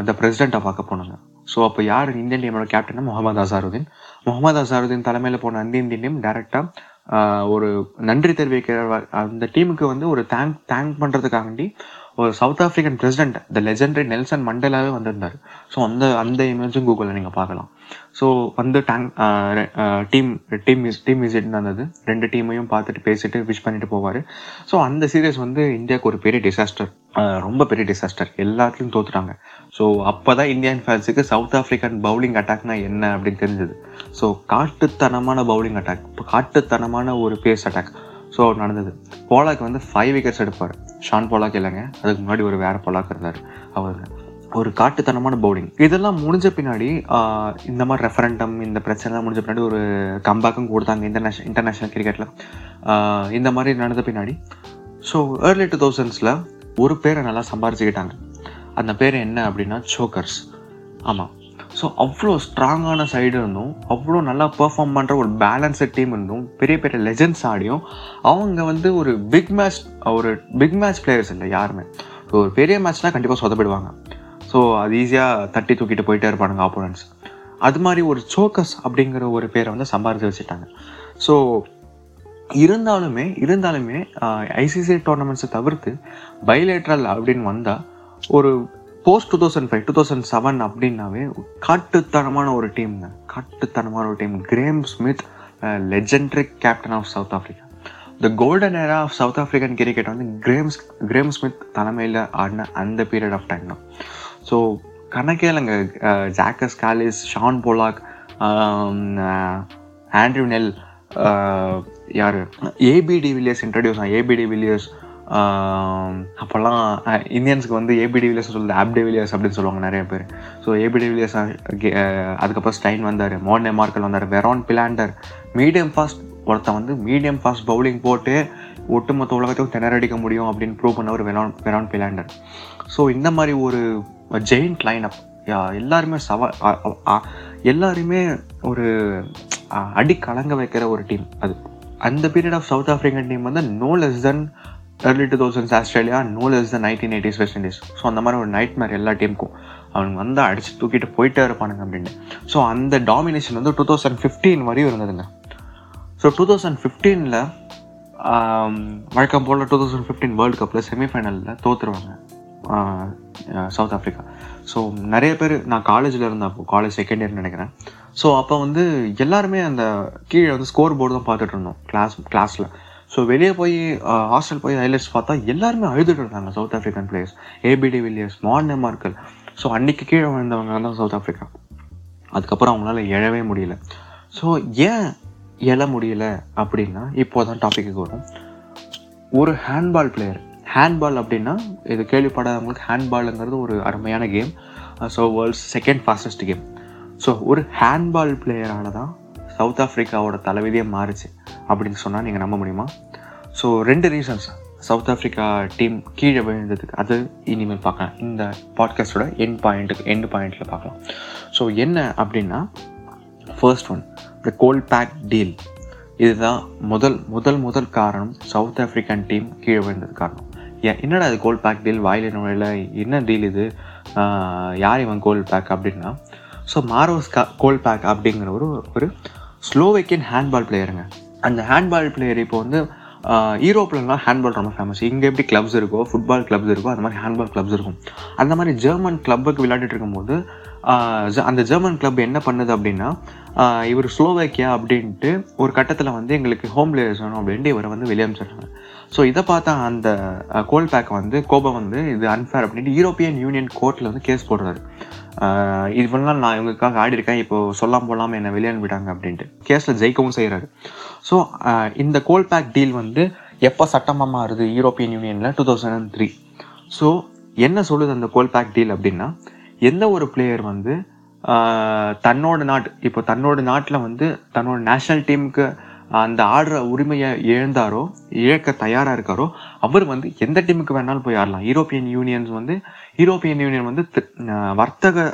த பிரசிடெண்ட்டை பார்க்க போனாங்க. ஸோ அப்போ யார் இந்தியன் டீமோட கேப்டன்னா முகமது அசாருதீன். முகமது அசாருதீன் தலைமையில் போன அந்த இந்தியன் டீம் டைரெக்டாக ஒரு நன்றி தெரிவிக்கிற அந்த டீமுக்கு வந்து ஒரு தேங்க் தேங்க் பண்ணுறதுக்காண்டி ஒரு south African president the legendary Nelson மண்டேலாவே வந்திருந்தார். ஸோ அந்த அந்த இமேஜும் கூகுளில் நீங்கள் பார்க்கலாம். ஸோ வந்து tank team team team visit நடந்தது, ரெண்டு டீமையும் பார்த்துட்டு பேசிட்டு விஷ் பண்ணிட்டு போவார். ஸோ அந்த சீரியஸ் வந்து இந்தியாவுக்கு ஒரு பெரிய டிசாஸ்டர், ரொம்ப பெரிய டிசாஸ்டர், எல்லாத்துலேயும் தோத்துட்டாங்க. ஸோ அப்போ தான் இந்தியன் ஃபேன்ஸுக்கு சவுத் ஆஃப்ரிக்கன் பவுலிங் அட்டாக்னா என்ன அப்படின்னு தெரிஞ்சது. ஸோ காட்டுத்தனமான பவுலிங் அட்டாக், காட்டுத்தனமான ஒரு பேஸ் அட்டாக். ஸோ அவுட் நடந்தது. போலாக் வந்து ஃபைவ் விக்கெட்ஸ் எடுப்பார், ஷான் போலாக் இல்லைங்க, அதுக்கு முன்னாடி ஒரு வேறு போலாக் இருந்தார். அவர் ஒரு காட்டுத்தனமான பவுலிங். இதெல்லாம் முடிஞ்ச பின்னாடி இந்த மாதிரி ரெஃபரண்டம் இந்த பிரச்சனைலாம் முடிஞ்ச பின்னாடி ஒரு கம்பேக்கும் கொடுத்தாங்க இன்டர்நேஷனல் இன்டர்நேஷ்னல் கிரிக்கெட்டில். இந்த மாதிரி நடந்த பின்னாடி ஸோ ஏர்லி டூ தௌசண்ட்ஸில் ஒரு பேரை நல்லா சம்பாரிச்சுக்கிட்டாங்க. அந்த பேர் என்ன அப்படின்னா சோக்கர்ஸ். ஆமாம், ஸோ அவ்வளோ ஸ்ட்ராங்கான சைடு இருந்தும், அவ்வளோ நல்லா பெர்ஃபார்ம் பண்ணுற ஒரு பேலன்ஸட் டீம் இருந்தும், பெரிய பெரிய லெஜெண்ட்ஸ் ஆடியும் அவங்க வந்து ஒரு பிக் மேட்ச் ஒரு பிக் மேட்ச் பிளேயர்ஸ் இல்லை யாருமே. ஸோ ஒரு பெரிய மேட்ச்னால் கண்டிப்பாக சொதப்பிடுவாங்க. ஸோ அது ஈஸியாக தட்டி தூக்கிட்டு போயிட்டே இருப்பானுங்க ஆப்போனன்ட்ஸ். அது மாதிரி ஒரு சோக்கர்ஸ் அப்படிங்கிற ஒரு பேரை வந்து சம்பாதிச்சு வச்சுட்டாங்க. ஸோ இருந்தாலுமே இருந்தாலுமே ஐசிசி டோர்னமெண்ட்ஸை தவிர்த்து பைலேட்ரல் அப்படின்னு வந்தால் ஒரு post two thousand five two thousand seven அப்படின்னாவே காட்டுத்தனமான ஒரு டீம்ங்க காட்டுத்தனமான ஒரு team. Graeme Smith, legendary captain of south Africa. The golden era of south African cricket வந்து கிரேம்ஸ் கிரேம் ஸ்மித் தலைமையில் ஆடின அந்த பீரியட் ஆஃப் டைம் தான். ஸோ கணக்கே இல்லைங்க, Jacques Kallis, Shaun Pollock, Andrew Nel, யார் ஏபி டி வில்லியர்ஸ் இன்ட்ரடியூஸ் ஆகும். ஏபி டி வில்லியர்ஸ் அப்போல்லாம் இந்தியன்ஸுக்கு வந்து ஏபி டி வில்லியர்ஸ் சொல்லுது, ஆப் டே வில்லியர்ஸ் அப்படின்னு சொல்லுவாங்க நிறைய பேர். ஸோ ஏபி டி வில்லியர்ஸ், அதுக்கப்புறம் ஸ்டைன் வந்தார், மோர்னே மார்க்கல் வந்தார், வெரான் பிலாண்டர். மீடியம் ஃபாஸ்ட் ஒருத்தன் வந்து மீடியம் ஃபாஸ்ட் பவுலிங் போட்டு ஒட்டுமொத்த உலகத்தையும் திணறடிக்க முடியும் அப்படின்னு ப்ரூவ் பண்ணவர் வெரான் வெரான் பிலாண்டர். ஸோ இந்த மாதிரி ஒரு ஜெயின்ட் லைனப், எல்லாருமே சவா எல்லாருமே ஒரு அடிக்கலங்க வைக்கிற ஒரு டீம் அது. அந்த period of south African team வந்து no less than early two thousands Australia, no less than nineteen eighties West Indies. So அந்த மாதிரி ஒரு நைட் மேர் எல்லா டீமுக்கும், அவங்க வந்து அடித்து தூக்கிட்டு போயிட்டே இருப்பானுங்க அப்படின்னு. ஸோ அந்த டாமினேஷன் வந்து டூ தௌசண்ட் ஃபிஃப்டீன் வரையும் இருந்ததுங்க. ஸோ டூ தௌசண்ட் ஃபிஃப்டீனில் வழக்கம் போல் டூ தௌசண்ட் ஃபிஃப்டீன் வேர்ல்டு கப்பில் செமிஃபைனலில் தோற்றுருவாங்க சவுத் ஆஃப்ரிக்கா. ஸோ நிறைய பேர், நான் காலேஜில் இருந்தேன் அப்போது, காலேஜ் செகண்ட் இயர்னு நினைக்கிறேன். ஸோ அப்போ வந்து எல்லாருமே அந்த கீழே வந்து ஸ்கோர் போர்டு தான் பார்த்துட்டு இருந்தோம் கிளாஸ் கிளாஸில். ஸோ வெளியே போய் ஹாஸ்டல் போய் ஹைலைட்ஸ் பார்த்தா எல்லாருமே அழுதுட்டு இருந்தாங்க south African players, AB de Villiers, Morne Morkel. So அன்றைக்கி கீழே வந்தவங்க தான் சவுத் ஆஃப்ரிக்கா. அதுக்கப்புறம் அவங்களால எழவே முடியல. ஸோ ஏன் எழ முடியல அப்படின்னா, இப்போ தான் டாப்பிக்கு வரும். ஒரு ஹேண்ட்பால் பிளேயர், ஹேண்ட்பால் அப்படின்னா இது கேள்விப்படாதவங்களுக்கு ஹேண்ட்பாலுங்கிறது ஒரு அருமையான game. So world's second fastest game. So ஒரு ஹேண்ட்பால் பிளேயரால் தான் சவுத் ஆஃப்ரிக்காவோட தலைவிதியே மாறுச்சு அப்படின்னு சொன்னால் நீங்கள் நம்ப முடியுமா? ஸோ ரெண்டு ரீசன்ஸ் சவுத் ஆஃப்ரிக்கா டீம் கீழே விழுந்ததுக்கு, அது இனிமேல் பார்க்கலாம், இந்த பாட்காஸ்டோட எண்ட் பாயிண்ட்டுக்கு எண்ட் பாயிண்டில் பார்க்கலாம். ஸோ என்ன அப்படின்னா, first one the Kolpak deal. இதுதான் முதல் முதல் முதல் காரணம் சவுத் ஆஃப்ரிக்கன் டீம் கீழே விழுந்தது காரணம். என்னடா அது கோல்பேக் டீல், வாயில நுழையில் என்ன டீல் இது, யார் இவன் கோல்பேக் அப்படின்னா, ஸோ மாரோஸ் கோல்பேக் அப்படிங்கிற ஒரு ஒரு ஸ்லோவேக்கியன் ஹேண்ட்பால் பிளேயருங்க. அந்த ஹேண்ட்பால் பிளேயர் இப்போ வந்து யூரோப்லலாம் ஹேண்ட்பால் ரொம்ப ஃபேமஸ். இங்கே எப்படி கிளப்ஸ் இருக்கோ, ஃபுட்பால் கிளப்ஸ் இருக்கோ, அந்த மாதிரி ஹேண்ட்பால் கிளப்ஸ் இருக்கும். அந்த மாதிரி ஜெர்மன் கிளப்புக்கு விளையாடிட்டு இருக்கும்போது அந்த ஜெர்மன் கிளப் என்ன பண்ணுது அப்படின்னா, இவர் ஸ்லோவேக்கியா அப்படின்ட்டு ஒரு கட்டத்தில் வந்து எங்களுக்கு ஹோம் பிளேயர்ஸ் வேணும் அப்படின்ட்டு இவரை வந்து வெளியே அனுப்பிச்சிடுறாங்க. ஸோ இதை பார்த்தா அந்த கோல்பேக் வந்து கோபம் வந்து இது அன்ஃபேர் அப்படின்ட்டு யூரோப்பியன் யூனியன் கோர்ட்டில் வந்து கேஸ் போடுறாரு. இது பண்ணலாம், நான் இவங்களுக்காக ஆடி இருக்கேன், இப்போது சொல்லாமல் போகலாமல் என்னை வெளியே அனுப்பிட்டாங்க அப்படின்ட்டு கேஸில் ஜெயிக்கவும் செய்கிறாரு. ஸோ இந்த கோல்பேக் டீல் வந்து எப்போ சட்டமாக மாறுது யூரோப்பியன் யூனியனில் two thousand and three. So என்ன சொல்லுது அந்த கோல்பேக் டீல் அப்படின்னா, எந்த ஒரு பிளேயர் வந்து தன்னோட நாட்டு இப்போ தன்னோட நாட்டில் வந்து தன்னோட நேஷ்னல் டீமுக்கு அந்த ஆடுற உரிமையை இழந்தாரோ இழக்க தயாராக இருக்காரோ அவர் வந்து எந்த டீமுக்கு வேணாலும் போய் ஆடலாம். யூரோப்பியன் யூனியன்ஸ் வந்து யூரோப்பியன் யூனியன் வந்து வர்த்தக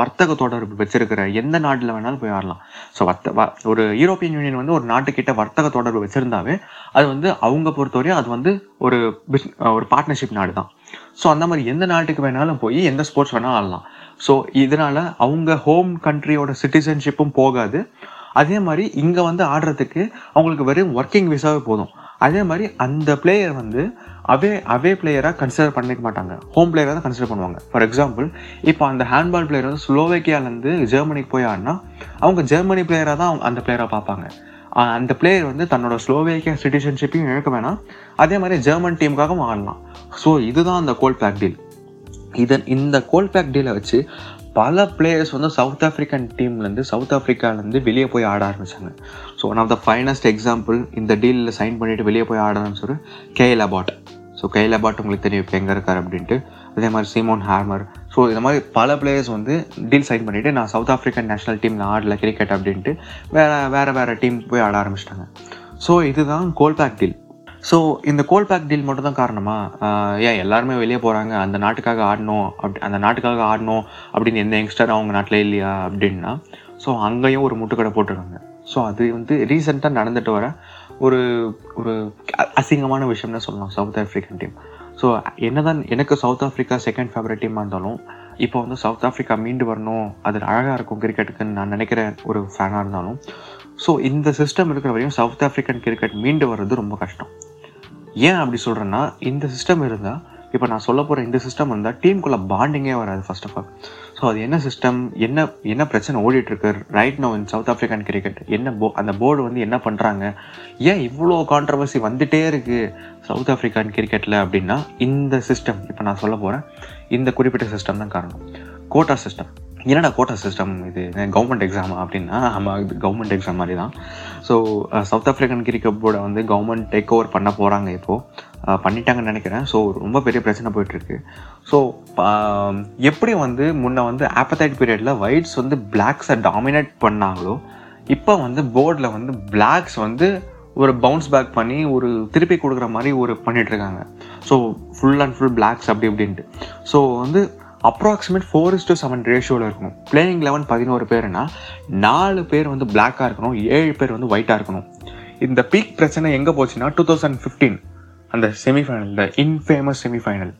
வர்த்தக தொடர்பு வச்சிருக்கிற எந்த நாட்டில் வேணாலும் போய் ஆடலாம். ஸோ வர்த்த ஒரு யூரோப்பியன் யூனியன் வந்து ஒரு நாட்டுக்கிட்ட வர்த்தக தொடர்பு வச்சுருந்தாவே அது வந்து அவங்க பொறுத்தவரையும் அது வந்து ஒரு பிஸ் ஒரு பார்ட்னர்ஷிப் நாடு தான். ஸோ அந்த மாதிரி எந்த நாட்டுக்கு வேணாலும் போய் எந்த ஸ்போர்ட்ஸ் வேணாலும் ஆடலாம். ஸோ இதனால் அவங்க ஹோம் கண்ட்ரியோட சிட்டிசன்ஷிப்பும் போகாது. அதே மாதிரி இங்கே வந்து ஆடுறதுக்கு அவங்களுக்கு வெறும் ஒர்க்கிங் விசாவே போதும். அதே மாதிரி அந்த பிளேயர் வந்து அவே அவே பிளேயராக கன்சிடர் பண்ணிக்க மாட்டாங்க, ஹோம் பிளேயராக தான் கன்சிடர் பண்ணுவாங்க. ஃபார் எக்ஸாம்பிள், இப்போ அந்த ஹேண்ட்பால் பிளேயர் வந்து ஸ்லோவேக்கியாலேருந்து ஜெர்மனிக்கு போய் ஆடினா அவங்க ஜெர்மனி பிளேயராக தான் அவங்க அந்த பிளேயராக பார்ப்பாங்க. அந்த பிளேயர் வந்து தன்னோட ஸ்லோவேக்கியா சிட்டிசன்ஷிப்பையும் இழக்க வேணாம், அதே மாதிரி ஜெர்மன் டீமுக்காகவும் ஆடலாம். ஸோ இதுதான் அந்த கோல்பேக் டீல். இதன் இந்த கோல்பேக் டீலை வச்சு பல பிளேயர்ஸ் வந்து சவுத் ஆஃப்ரிக்கன் டீம்லேருந்து சவுத் ஆஃப்ரிக்காலேருந்து வெளியே போய் ஆட ஆரம்பித்தாங்க. So one of the finest example இந்த டீலில் சைன் பண்ணிவிட்டு வெளியே போய் ஆட ஆரம்பிச்சு KL Abbott. So KL Abbott உங்களுக்கு தெரியும் இப்போ எங்கே இருக்கார் அப்படின்ட்டு. அதே மாதிரி சீமோன் ஹேமர். ஸோ இந்த மாதிரி பல பிளேயர்ஸ் வந்து டீல் சைன் பண்ணிவிட்டு நான் சவுத் ஆஃப்ரிக்கன் நேஷனல் டீமில் ஆடல கிரிக்கெட் அப்படின்ட்டு வேறு வேறு வேறு டீம் போய் ஆட ஆரம்பிச்சிட்டாங்க. ஸோ இதுதான் கோல்பேக் டீல். ஸோ இந்த கோல்பேக் டீல் மட்டும் தான் காரணமா? ஏன் எல்லாருமே வெளியே போகிறாங்க, அந்த நாட்டுக்காக ஆடணும் அப்படி அந்த நாட்டுக்காக ஆடணும் அப்படின்னு எந்த யங்ஸ்டர் அவங்க நாட்டில் இல்லையா அப்படின்னா, ஸோ அங்கேயும் ஒரு முட்டுக்கடை போட்டிருக்காங்க. ஸோ அது வந்து ரீசெண்டாக நடந்துட்டு வர ஒரு ஒரு அசிங்கமான விஷயம்னு சொல்லலாம் சவுத் ஆஃப்ரிக்கன் டீம். ஸோ என்ன தான் எனக்கு சவுத் ஆஃப்ரிக்கா செகண்ட் ஃபேவரட் டீமாக இருந்தாலும் இப்போ வந்து சவுத் ஆஃப்ரிக்கா மீண்டு வரணும், அது அழகாக இருக்கும் கிரிக்கெட்டுக்குன்னு நான் நினைக்கிற ஒரு ஃபேனாக இருந்தாலும், ஸோ இந்த சிஸ்டம் இருக்கிற வரையும் சவுத் ஆஃப்ரிக்கன் கிரிக்கெட் மீண்டு வர்றது ரொம்ப கஷ்டம். ஏன் அப்படி சொல்கிறேன்னா, இந்த சிஸ்டம் இருந்தால் இப்போ நான் சொல்ல போகிற இந்த சிஸ்டம் இருந்தால் டீமுக்குள்ளே பாண்டிங்கே வராது ஃபர்ஸ்ட் ஆஃப் ஆல். ஸோ அது என்ன சிஸ்டம், என்ன என்ன பிரச்சனை ஓடிட்டுருக்கு right no in south African cricket, என்ன போ அந்த போர்டு வந்து என்ன பண்ணுறாங்க, ஏன் இவ்வளோ கான்ட்ரவர்சி வந்துகிட்டே இருக்குது சவுத் ஆஃப்ரிக்கன் கிரிக்கெட்டில் அப்படின்னா, இந்த சிஸ்டம் இப்போ நான் சொல்ல போகிறேன் இந்த குறிப்பிட்ட சிஸ்டம் தான் காரணம். Quota system. என்னடா கோட்டா சிஸ்டம், இது கவர்மெண்ட் எக்ஸாமா அப்படின்னா, ஆமாம் இது கவர்மெண்ட் எக்ஸாம் மாதிரி தான். ஸோ சவுத் ஆஃப்ரிக்கன் கிரிக்கெட் போர்டை வந்து கவர்மெண்ட் டேக் ஓவர் பண்ண போகிறாங்க, இப்போது பண்ணிட்டாங்கன்னு நினைக்கிறேன். ஸோ ரொம்ப பெரிய பிரச்சனை போயிட்டுருக்கு. ஸோ எப்படி வந்து முன்னே வந்து ஆப்பர்டைட் பீரியடில் ஒயிட்ஸ் வந்து பிளாக்ஸை டாமினேட் பண்ணாங்களோ, இப்போ வந்து போர்டில் வந்து பிளாக்ஸ் வந்து ஒரு பவுன்ஸ் பேக் பண்ணி ஒரு திருப்பி கொடுக்குற மாதிரி ஒரு பண்ணிகிட்ருக்காங்க. So full and full blocks அப்படி இப்படின்ட்டு. ஸோ வந்து approximate four is to seven ரேஷியோவில் இருக்கணும். பிளேயிங் லெவன் பதினோரு பேருனா நாலு பேர் வந்து பிளாக்காக இருக்கணும், ஏழு பேர் வந்து ஒயிட்டாக இருக்கணும். இந்த பீக் பிரச்சனை எங்கே போச்சுன்னா டூ தௌசண்ட் ஃபிஃப்டீன் அந்த செமிஃபைனல், இந்த இன்ஃபேமஸ் செமிஃபைனல்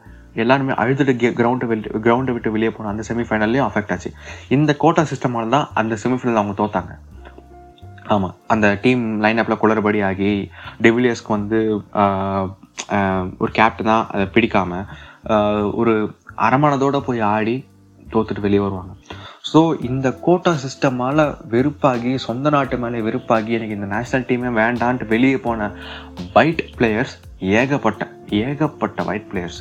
எல்லாருமே அழுதுட்டு கே கிரவுண்டை வெளி கிரவுண்டை விட்டு வெளியே போன அந்த செமிஃபைனல்லையும் அஃபெக்ட் ஆச்சு. இந்த கோட்டா சிஸ்டமால் தான் அந்த செமிஃபைனல் அவங்க தோத்தாங்க. ஆமாம், அந்த டீம் லைன் அப்பில் குளறுபடி ஆகி டெவிலியர்ஸ்க்கு வந்து ஒரு கேப்டனாக அதை பிடிக்காமல் ஒரு அரமனதோடு போய் ஆடி தோத்துட்டு வெளியே வருவாங்க. ஸோ இந்த கோட்டா சிஸ்டமால் வெறுப்பாகி, சொந்த நாட்டு மேலே வெறுப்பாகி, எனக்கு இந்த நேஷ்னல் டீமே வேண்டான்ட்டு வெளியே போன ஒயிட் பிளேயர்ஸ் ஏகப்பட்ட ஏகப்பட்ட ஒயிட் பிளேயர்ஸ்.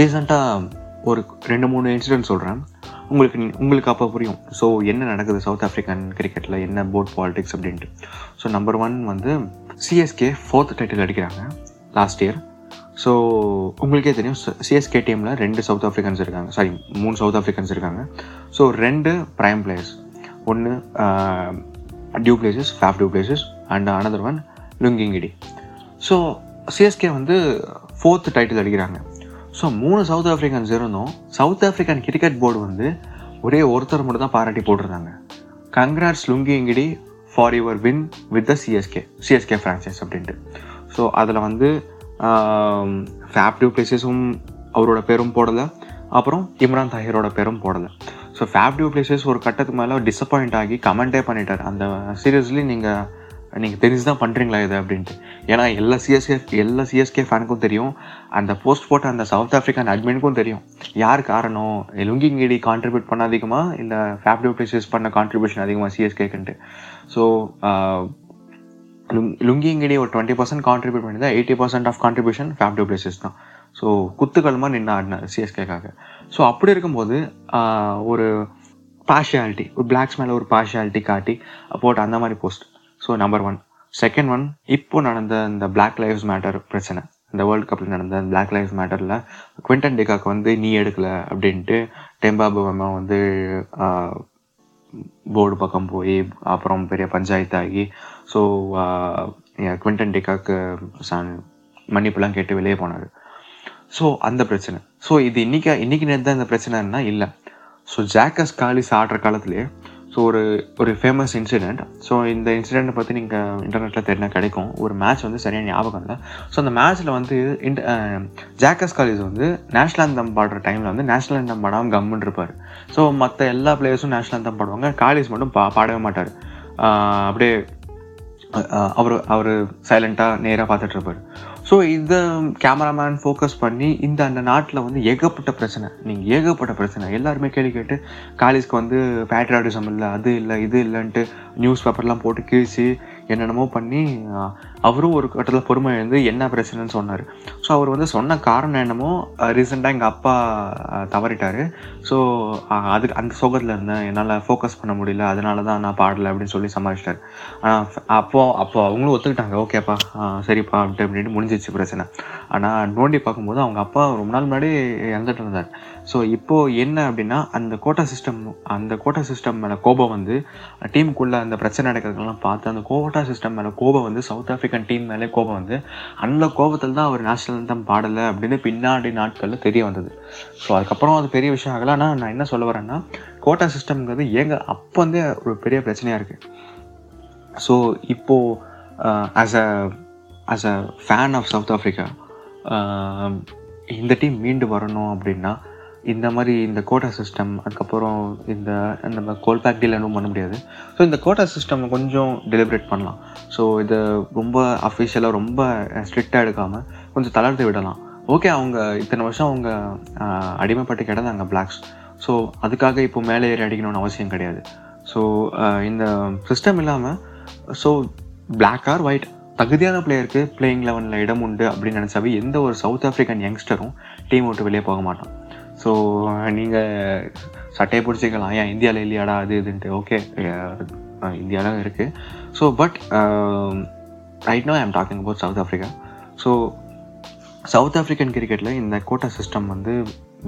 ரீசெண்டாக ஒரு ரெண்டு மூணு இன்சிடென்ட் சொல்கிறேன் உங்களுக்கு உங்களுக்கு அப்போ புரியும். ஸோ என்ன நடக்குது சவுத் ஆஃப்ரிக்கன் கிரிக்கெட்டில், என்ன போர்ட் பாலிடிக்ஸ் அப்படின்ட்டு. ஸோ நம்பர் ஒன் வந்து சிஎஸ்கே ஃபோர்த் டைட்டில் அடிக்கிறாங்க லாஸ்ட் இயர். ஸோ உங்களுக்கே தெரியும் சிஎஸ்கே டீமில் ரெண்டு சவுத் ஆஃப்ரிக்கன்ஸ் இருக்காங்க, சாரி மூணு சவுத் ஆஃப்ரிக்கன்ஸ் இருக்காங்க. ஸோ ரெண்டு ப்ரைம் பிளேயர்ஸ், ஒன்று du Plessis, Faf du Plessis and another one Lungi கிடி. ஸோ சிஎஸ்கே வந்து ஃபோர்த் டைட்டில் அடிக்கிறாங்க. ஸோ மூணு சவுத் ஆஃப்ரிக்கன்ஸ் இருந்தோம், சவுத் ஆஃப்ரிக்கன் கிரிக்கெட் போர்டு வந்து ஒரே ஒருத்தர் மட்டும் தான் பாராட்டி போட்டிருந்தாங்க. கங்க்ராட்ஸ் லுங்கி கிடி for your win with the CSK CSK franchise அப்படின்ட்டு. ஸோ அதில் வந்து ஃபேப் டியூ பிளேசஸும் அவரோட பேரும் போடலை, அப்புறம் இம்ரான் தாஹிரோட பேரும் போடலை. ஸோ ஃபேப் டியூ பிளேசஸ் ஒரு கட்டத்துக்கு மேலே டிசப்பாயிண்ட் ஆகி கமெண்டே பண்ணிட்டார், அந்த சீரியஸ்லி நீங்கள் நீங்கள் தெரிஞ்சு தான் பண்ணுறீங்களா இது அப்படின்ட்டு. ஏன்னா எல்லா சிஎஸ்கே எல்லா சிஎஸ்கே ஃபேனுக்கும் தெரியும், அந்த போஸ்ட் போட்ட அந்த சவுத் ஆஃப்ரிக்கன் அட்மினுக்கும் தெரியும் யார் காரணம், லுங்கி கிடி கான்ட்ரிபியூட் பண்ண அதிகமாக இல்லை ஃபேப் டியூ பிளேசஸ் பண்ண கான்ட்ரிபியூஷன் அதிகமாக சிஎஸ்கேக்குன்ட்டு. ஸோ லுங் லுங்கி இங்கிடி ஒரு டுவெண்ட்டி பர்சன்ட் கான்ட்ரிபியூட் பண்ணியிருந்தால் eighty percent of contribution Faf du Plessis தான். ஸோ குத்துக்கலமாக நின்று ஆடினார் சிஎஸ்கேக்காக. ஸோ அப்படி இருக்கும்போது ஒரு பார்ஷியாலிட்டி, ஒரு பிளாக்ஸ் மேலே ஒரு பார்ஷியாலிட்டி காட்டி போட்டு அந்த மாதிரி post. So number one. Second one, இப்போ நடந்த இந்த பிளாக் லைவ்ஸ் மேட்டர் பிரச்சனை, இந்த வேர்ல்டு கப்பில் நடந்த பிளாக் லைவ்ஸ் மேட்டரில் குவிண்டன் டிகாக் வந்து நீ எடுக்கலை அப்படின்ட்டு டெம்பா பவூமா வந்து போர்டு பக்கம் போய் அப்புறம் பெரிய பஞ்சாயத்தாகி, ஸோ குவிண்டன் டிகாக்கு சான் மன்னிப்புலாம் கேட்டு வெளியே போனார். ஸோ அந்த பிரச்சனை. ஸோ இது இன்றைக்கி இன்றைக்கி நேற்று தான் இந்த பிரச்சனைன்னா இல்லை. ஸோ ஜாக்கஸ் காலிஸ் ஆடுற காலத்துலேயே ஸோ ஒரு ஒரு ஃபேமஸ் இன்சிடெண்ட். ஸோ இந்த இன்சிடெண்ட்டை பற்றி நீங்கள் இன்டர்நெட்டில் தெரிஞ்சால் கிடைக்கும். ஒரு மேட்ச் வந்து சரியான ஞாபகம் இல்லை. ஸோ அந்த மேட்ச்சில் வந்து இன்ட் ஜாக்கஸ் காலிஸ் வந்து நேஷ்னல் ஆந்தம் பாடுற டைமில் வந்து நேஷ்னல் ஆந்தம் பாடாமல் கம்முன்னு இருப்பார். ஸோ மற்ற எல்லா பிளேயர்ஸும் நேஷ்னல் ஆந்தம் பாடுவாங்க, காலிஸ் மட்டும் பா பாடவே மாட்டார். அப்படியே அவர் அவர் சைலண்ட்டாக நேராக பார்த்துட்டு இருப்பார். ஸோ இதை கேமராமேன் ஃபோக்கஸ் பண்ணி இந்த அந்த நாட்டில் வந்து ஏகப்பட்ட பிரச்சனை, நீங்கள் ஏகப்பட்ட பிரச்சனை, எல்லாருமே கேள்வி கேட்டு காலிஸ்க்கு வந்து பேட்ரியாட்டிசம் இல்லை, அது இல்லை, இது இல்லைன்ட்டு நியூஸ் பேப்பர்லாம் போட்டு கிழிச்சு என்னென்னமோ பண்ணி அவரும் ஒரு கட்டத்தில் பொறுமை எழுந்து என்ன பிரச்சனைன்னு சொன்னார். ஸோ அவர் வந்து சொன்ன காரணம் என்னமோ ரீசெண்டாக எங்கள் அப்பா தவறிட்டார், ஸோ அதுக்கு அந்த சோகத்தில் இருந்தேன், என்னால் ஃபோக்கஸ் பண்ண முடியல, அதனால தான் நான் பாடலை அப்படின்னு சொல்லி சமாளிச்சிட்டார். ஆனால் அப்போது அப்போ அவங்களும் ஒத்துக்கிட்டாங்க, ஓகேப்பா சரிப்பா அப்படின்ட்டு அப்படின்ட்டு முடிஞ்சிச்சு பிரச்சனை. ஆனால் நோண்டி பார்க்கும்போது அவங்க அப்பா ரொம்ப நாள் முன்னாடி இறந்துட்டு இருந்தார். ஸோ இப்போது என்ன அப்படின்னா அந்த கோட்டா சிஸ்டம் அந்த கோட்டா சிஸ்டம் மேலே கோபம் வந்து டீமுக்குள்ளே அந்த பிரச்சனை நடக்கிறதுலாம் பார்த்து அந்த கோட்டா சிஸ்டம் மேலே கோபம் வந்து சவுத் ஆஃப்ரிக்கன் டீம் மேலே கோபம் வந்து அந்த கோபத்தில் தான் அவர் நேஷனல் அந்தம் பாடலை அப்படின்னு பின்னாடி நாட்களில் தெரிய வந்தது. ஸோ அதுக்கப்புறம் அது பெரிய விஷயம் ஆகலை. ஆனால் நான் என்ன சொல்ல வரேன்னா கோட்டா சிஸ்டம்ங்கிறது ஏங்க அப்போ வந்து ஒரு பெரிய பிரச்சனையாக இருக்குது. ஸோ இப்போது as a as a fan of south Africa இந்த டீம் மீண்டு வரணும் அப்படின்னா இந்த மாதிரி இந்த கோட்டா சிஸ்டம் அதுக்கப்புறம் இந்த நம்ம கோல்பேக் டீல் ஒன்றும் பண்ண முடியாது. ஸோ இந்த கோட்டா சிஸ்டம் கொஞ்சம் டெலிபரேட் பண்ணலாம். ஸோ இதை ரொம்ப அஃபிஷியலாக ரொம்ப ஸ்ட்ரிக்டாக எடுக்காமல் கொஞ்சம் தளர்த்து விடலாம். ஓகே, அவங்க இத்தனை வருஷம் அவங்க அடிமைப்பட்டு கிடந்தாங்க பிளாக்ஸ், ஸோ அதுக்காக இப்போ மேலே ஏறி அடிக்கணும்னு அவசியம் கிடையாது. ஸோ இந்த சிஸ்டம் இல்லாமல் ஸோ பிளாக் ஆர் ஒயிட் தகுதியான பிளேயருக்கு பிளேயிங் லெவனில் இடம் உண்டு அப்படின்னு நினச்சாவே எந்த ஒரு சவுத் ஆஃப்ரிக்கன் யங்ஸ்டரும் டீம் விட்டு வெளியே போக மாட்டான். ஸோ நீங்கள் சட்டையை பிடிச்சிக்கலாம், ஏன் இந்தியாவில் இல்லையாடா அது இதுன்ட்டு, ஓகே இந்தியாவில் இருக்குது. So but right now I am talking about south Africa. So south African கிரிக்கெட்டில் இந்த கோட்டா சிஸ்டம் வந்து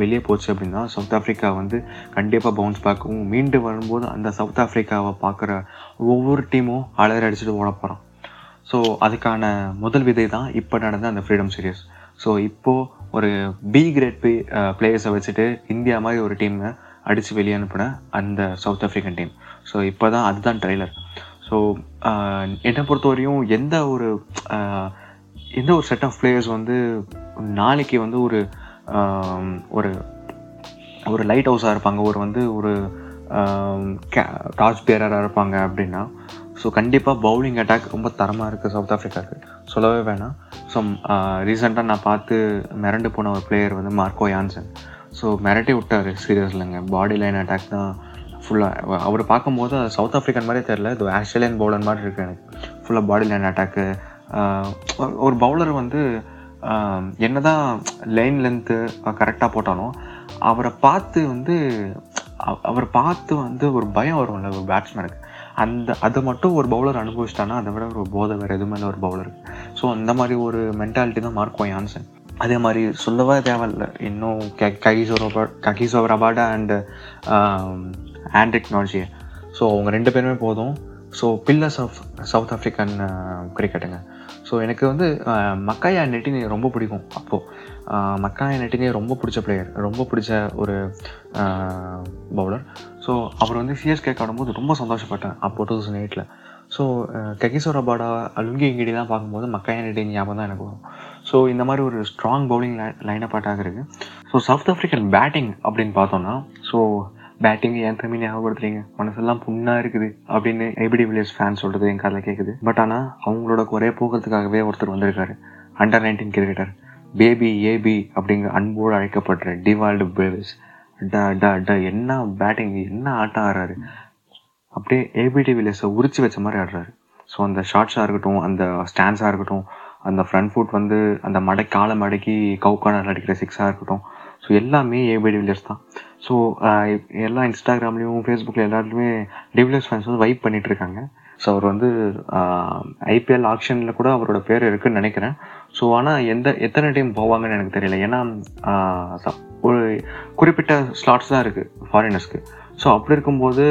வெளியே போச்சு அப்படின்னா சவுத் ஆஃப்ரிக்கா வந்து கண்டிப்பாக பவுன்ஸ் பார்க்கவும் மீண்டு வரும்போது அந்த சவுத் ஆஃப்ரிக்காவை பார்க்குற ஒவ்வொரு டீமும் அலர் அடிச்சுட்டு ஓட போகிறான். ஸோ அதுக்கான முதல் விதை தான் இப்போ நடந்த அந்த ஃப்ரீடம் சீரியஸ். ஸோ இப்போது ஒரு பி கிரேட் பி பிளேயர்ஸை வச்சுட்டு இந்தியா மாதிரி ஒரு டீமை அடித்து வெளியே அனுப்பின அந்த சவுத் ஆஃப்ரிக்கன் டீம். ஸோ இப்போ தான் அதுதான் ட்ரெய்லர். ஸோ என்னை பொறுத்தவரையும் எந்த ஒரு எந்த ஒரு செட் ஆஃப் பிளேயர்ஸ் வந்து நாளைக்கு வந்து ஒரு ஒரு ஒரு லைட் ஹவுஸாக இருப்பாங்க, ஒரு வந்து ஒரு டார்ச் பேரராக இருப்பாங்க அப்படின்னா ஸோ கண்டிப்பாக பவுலிங் அட்டாக் ரொம்ப தரமாக இருக்குது சவுத் ஆஃப்ரிக்காவுக்கு, சொல்லவே வேணாம். ஸோ ரீசெண்டாக நான் பார்த்து மிரண்டு போன ஒரு பிளேயர் வந்து மார்க்கோ யான்சன். ஸோ மிரட்டி விட்டார் சீரியஸ் இல்லைங்க, பாடி லைன் அட்டாக் தான் ஃபுல்லாக. அவர் பார்க்கும்போது அது சவுத் ஆஃப்ரிக்கன் மாதிரியே தெரில, இது ஆஸ்திரேலியன் பவுலர் மாதிரி இருக்குது எனக்கு. ஃபுல்லாக பாடி லைன் அட்டாக்கு. ஒரு பவுலர் வந்து என்ன தான் லைன் லென்த்து கரெக்டாக போட்டாலும் அவரை பார்த்து வந்து அவரை பார்த்து வந்து ஒரு பயம் வரும்ல ஒரு பேட்ஸ்மேனுக்கு, அந்த அதை மட்டும் ஒரு பவுலர் அனுபவிச்சிட்டான்னா அதை விட ஒரு போதை வேறு எதுவுமே இல்லை ஒரு பவுலருக்கு. ஸோ அந்த மாதிரி ஒரு மென்டாலிட்டி தான் மார்க்கோ யான்சன். அதே மாதிரி சொல்லவே தேவையில்லை, இன்னும் கே ககிசோ ரபா Kagiso Rabada and Hendricks Nortje. So அவங்க ரெண்டு பேருமே போதும். So pillars of south African கிரிக்கெட்டுங்க. ஸோ எனக்கு வந்து மக்காயா நெட்டினி ரொம்ப பிடிக்கும். அப்போது மக்காயா நெட்டினி ரொம்ப பிடிச்ச பிளேயர், ரொம்ப பிடிச்ச ஒரு பவுலர். ஸோ அவர் வந்து சிஎஸ்கே ஆடும்போது ரொம்ப சந்தோஷப்பட்டேன் அப்போ டூ தௌசண்ட் எயிட்டில். So Kagiso Rabada Lungi Ngidi தான் பார்க்கும்போது மக்காயா நெட்டினி ஞாபகம் தான் எனக்கு வரும். ஸோ இந்த மாதிரி ஒரு ஸ்ட்ராங் பவுலிங் லைனை பாட்டாக இருக்குது. ஸோ சவுத் ஆஃப்ரிக்கன் பேட்டிங் அப்படின்னு பார்த்தோன்னா ஸோ பேட்டிங் என் தம்பி ஞாபகப்படுத்துறீங்க, மனசெல்லாம் புண்ணாக இருக்குது அப்படின்னு ஏபி டி வில்லியர்ஸ் ஃபேன் சொல்கிறது என் காதில் கேட்குது. பட் ஆனால் அவங்களோட குறைய போகிறதுக்காகவே ஒருத்தர் வந்திருக்காரு, under nineteen cricketer baby AB அப்படிங்கிற அன்போடு அழைக்கப்படுற டிவால்டு பேவிஸ். டா டா டா என்ன பேட்டிங், என்ன ஆட்டம் ஆடுறாரு, அப்படியே ஏபி டி வில்லியர்ஸை உரிச்சு வச்ச மாதிரி ஆடுறாரு. ஸோ அந்த ஷார்ட்ஸாக இருக்கட்டும், அந்த ஸ்டாண்ட்ஸாக இருக்கட்டும், அந்த ஃப்ரண்ட் ஃபுட் வந்து அந்த மடை காலை மடக்கி கவுக்கான அடிக்கிற சிக்ஸாக இருக்கட்டும், ஸோ எல்லாமே ஏபி டி வில்லியர்ஸ் தான். ஸோ எல்லா இன்ஸ்டாகிராம்லேயும் ஃபேஸ்புக்கில் எல்லாருமே டிவிலியர்ஸ் ஃபேன்ஸ் வந்து வைப் பண்ணிகிட்ருக்காங்க. ஸோ அவர் வந்து ஐபிஎல் ஆக்ஷனில் கூட அவரோட பேர் இருக்குதுன்னு நினைக்கிறேன். ஸோ ஆனால் எந்த எத்தனை டீம் போவாங்கன்னு எனக்கு தெரியல, ஏன்னா ஒரு குறிப்பிட்ட ஸ்லாட்ஸ் தான் இருக்குது ஃபாரினர்ஸ்க்கு. ஸோ அப்படி இருக்கும்போது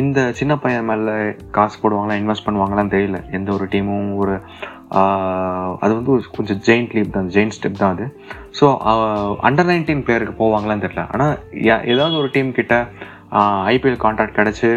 இந்த சின்ன பையன் மேலே காசு போடுவாங்களா இன்வெஸ்ட் பண்ணுவாங்களான்னு தெரியல எந்த ஒரு டீமும். ஒரு அது வந்து கொஞ்சம் ஜெயின்ட் லீப் தான், ஜெயின்ட் ஸ்டெப் தான் அது. ஸோ அண்டர் நைன்டீன் பேருக்கு போவாங்களான்னு தெரியல. ஆனால் ஏதாவது ஒரு டீம் கிட்ட ஐபிஎல் கான்ட்ராக்ட் கிடச்சி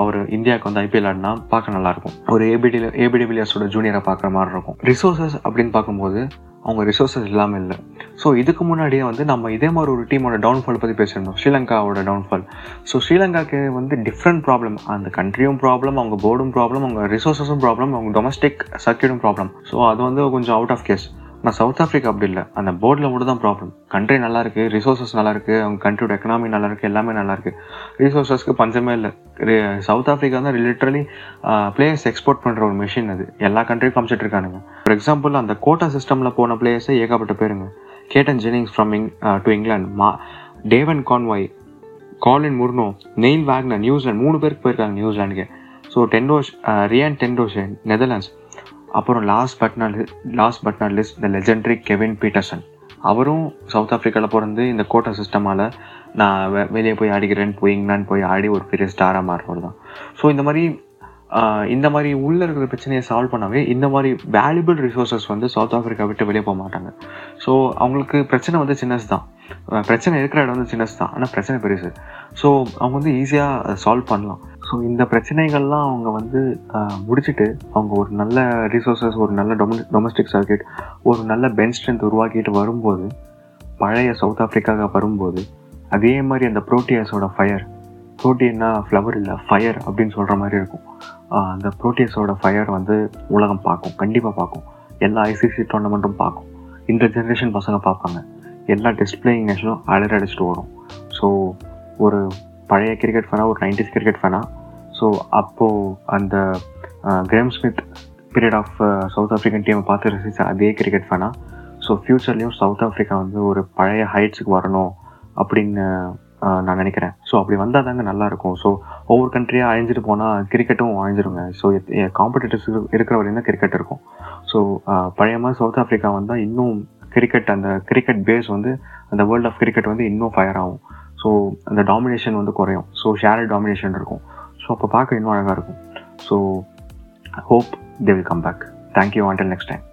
அவர் இந்தியாவுக்கு வந்து ஐபிஎல் ஆடினா பார்க்க நல்லாயிருக்கும், ஒரு ஏபிடி ஏபி டி வில்லியர்ஸோட ஜூனியரை பார்க்குற மாதிரி இருக்கும். ரிசோர்ஸஸ் அப்படின்னு பார்க்கும்போது அவங்க ரிசோர்ஸஸ் இல்லாமல் இல்லை. ஸோ இதுக்கு முன்னாடியே வந்து நம்ம இதே மாதிரி ஒரு டீமோட டவுன்ஃபால் பற்றி பேசியிருந்தோம், ஸ்ரீலங்காவோட டவுன்ஃபால். ஸோ ஸ்ரீலங்காவுக்கு வந்து டிஃப்ரெண்ட் ப்ராப்ளம், அந்த கண்ட்ரியும் ப்ராப்ளம், அவங்க போர்டும் ப்ராப்ளம், அவங்க ரிசோர்ஸஸும் ப்ராப்ளம், அவங்க டொமஸ்டிக் சர்க்கியூட்டும் ப்ராப்ளம். ஸோ அது வந்து கொஞ்சம் அவுட் ஆஃப் கேஸ். ஆனால் சவுத் ஆஃப்ரிக்கா அப்படி இல்லை, அந்த போர்டில் மட்டும் தான் ப்ராப்ளம். கண்ட்ரி நல்லாயிருக்கு, ரிசோர்ஸஸ் நல்லாயிருக்கு, அவங்க கண்ட்ரியோட எக்கனாமி நல்லாயிருக்கு, எல்லாமே நல்லாயிருக்கு, ரிசோர்ஸஸ்க்கு பஞ்சமே இல்லை. சவுத் ஆஃப்ரிக்கா தான் லிட்ரலி பிளேயர்ஸ் எக்ஸ்போர்ட் பண்ணுற ஒரு மிஷின் அது. எல்லா கண்ட்ரியும் காமிச்சிட்டு இருக்கானுங்க. ஃபார் எக்ஸாம்பிள் அந்த கோட்டா சிஸ்டமில் போன பிளேயர்ஸே ஏகப்பட்ட பேருங்க. கேட்டன் ஜெனிங்ஸ் ஃப்ரம் இங் டு இங்கிலாந்து, மா Devon Conway, Colin Munro, Neil Wagner New Zealand, மூணு பேருக்கு போயிருக்காங்க நியூசிலாண்டுக்கு. So ten Doeschate Ryan ten Doeschate Netherlands. அப்புறம் last but not last but not list the legendary Kevin Pietersen. அவரும் சவுத் ஆஃப்ரிக்காவில் பிறந்து இந்த கோட்டா சிஸ்டமால் நான் வெ வெளியே போய் ஆடிக்கிறேன்னு போய் இங்கிலாந்து போய் ஆடி ஒரு பெரிய ஸ்டாராக மாறுறது தான். ஸோ இந்த மாதிரி இந்த மாதிரி உள்ளே இருக்கிற பிரச்சனையை சால்வ் பண்ணாவே இந்த மாதிரி வேல்யூபிள் ரிசோர்ஸஸ் வந்து சவுத் ஆஃப்ரிக்கா விட்டு வெளியே போக மாட்டாங்க. ஸோ அவங்களுக்கு பிரச்சனை வந்து சின்னது தான், பிரச்சனை இருக்கிற இடம் வந்து சின்னது தான், ஆனால் பிரச்சனை பெருசு. ஸோ அவங்க வந்து ஈஸியாக சால்வ் பண்ணலாம். ஸோ இந்த பிரச்சனைகள்லாம் அவங்க வந்து முடிச்சுட்டு அவங்க ஒரு நல்ல ரிசோர்ஸஸ், ஒரு நல்ல டொம டொமஸ்டிக் சர்க்கிட், ஒரு நல்ல பெஞ்ச் ஸ்ட்ரென்த் உருவாக்கிட்டு வரும்போது, பழைய சவுத் ஆஃப்ரிக்காவுக்கு வரும்போது, அதே மாதிரி அந்த ப்ரோட்டியாஸோட ஃபயர், ப்ரோட்டீன்னா ஃப்ளவர் இல்லை ஃபயர் அப்படின்னு சொல்கிற மாதிரி இருக்கும். அந்த ப்ரோட்டியாஸோட ஃபயர் வந்து உலகம் பார்க்கும், கண்டிப்பாக பார்க்கும். எல்லா ஐசிசி டோர்னமெண்ட்டும் பார்க்கும், இந்த ஜென்ரேஷன் பசங்க பார்ப்பாங்க, எல்லா டிஸ்பிளேயிங் நேஷனும் அலர் அடிச்சுட்டு வரும். ஸோ ஒரு பழைய கிரிக்கெட் ஃபேனாக, ஒரு நைன்டிஸ் கிரிக்கெட் ஃபேனாக, ஸோ அப்போது அந்த Graeme Smith period of south African டீமை பார்த்து ரசித்த அதே கிரிக்கெட் ஃபேனாக, ஸோ ஃப்யூச்சர்லேயும் சவுத் ஆஃப்ரிக்கா வந்து ஒரு பழைய ஹைட்ஸுக்கு வரணும் அப்படின்னு நான் நினைக்கிறேன். ஸோ அப்படி வந்தால் தாங்க நல்லாயிருக்கும். ஸோ ஒவ்வொரு கண்ட்ரியாக அழிஞ்சிட்டு போனால் கிரிக்கெட்டும் அழிஞ்சிடுங்க. ஸோ காம்படிட்டர்ஸ் இருக்கிற வரையும் தான் கிரிக்கெட் இருக்கும். ஸோ பழைய மாதிரி சவுத் ஆஃப்ரிக்கா வந்தால் இன்னும் கிரிக்கெட், அந்த கிரிக்கெட் பேஸ் வந்து அந்த வேர்ல்ட் ஆஃப் கிரிக்கெட் வந்து இன்னும் ஃபயர் ஆகும். ஸோ அந்த டாமினேஷன் வந்து குறையும். ஸோ ஷேர்ட் டாமினேஷன் இருக்கும். ஸோ அப்போ பார்க்க இன்னும் அழகாக இருக்கும். So hope they will come back. Thank you, until next time.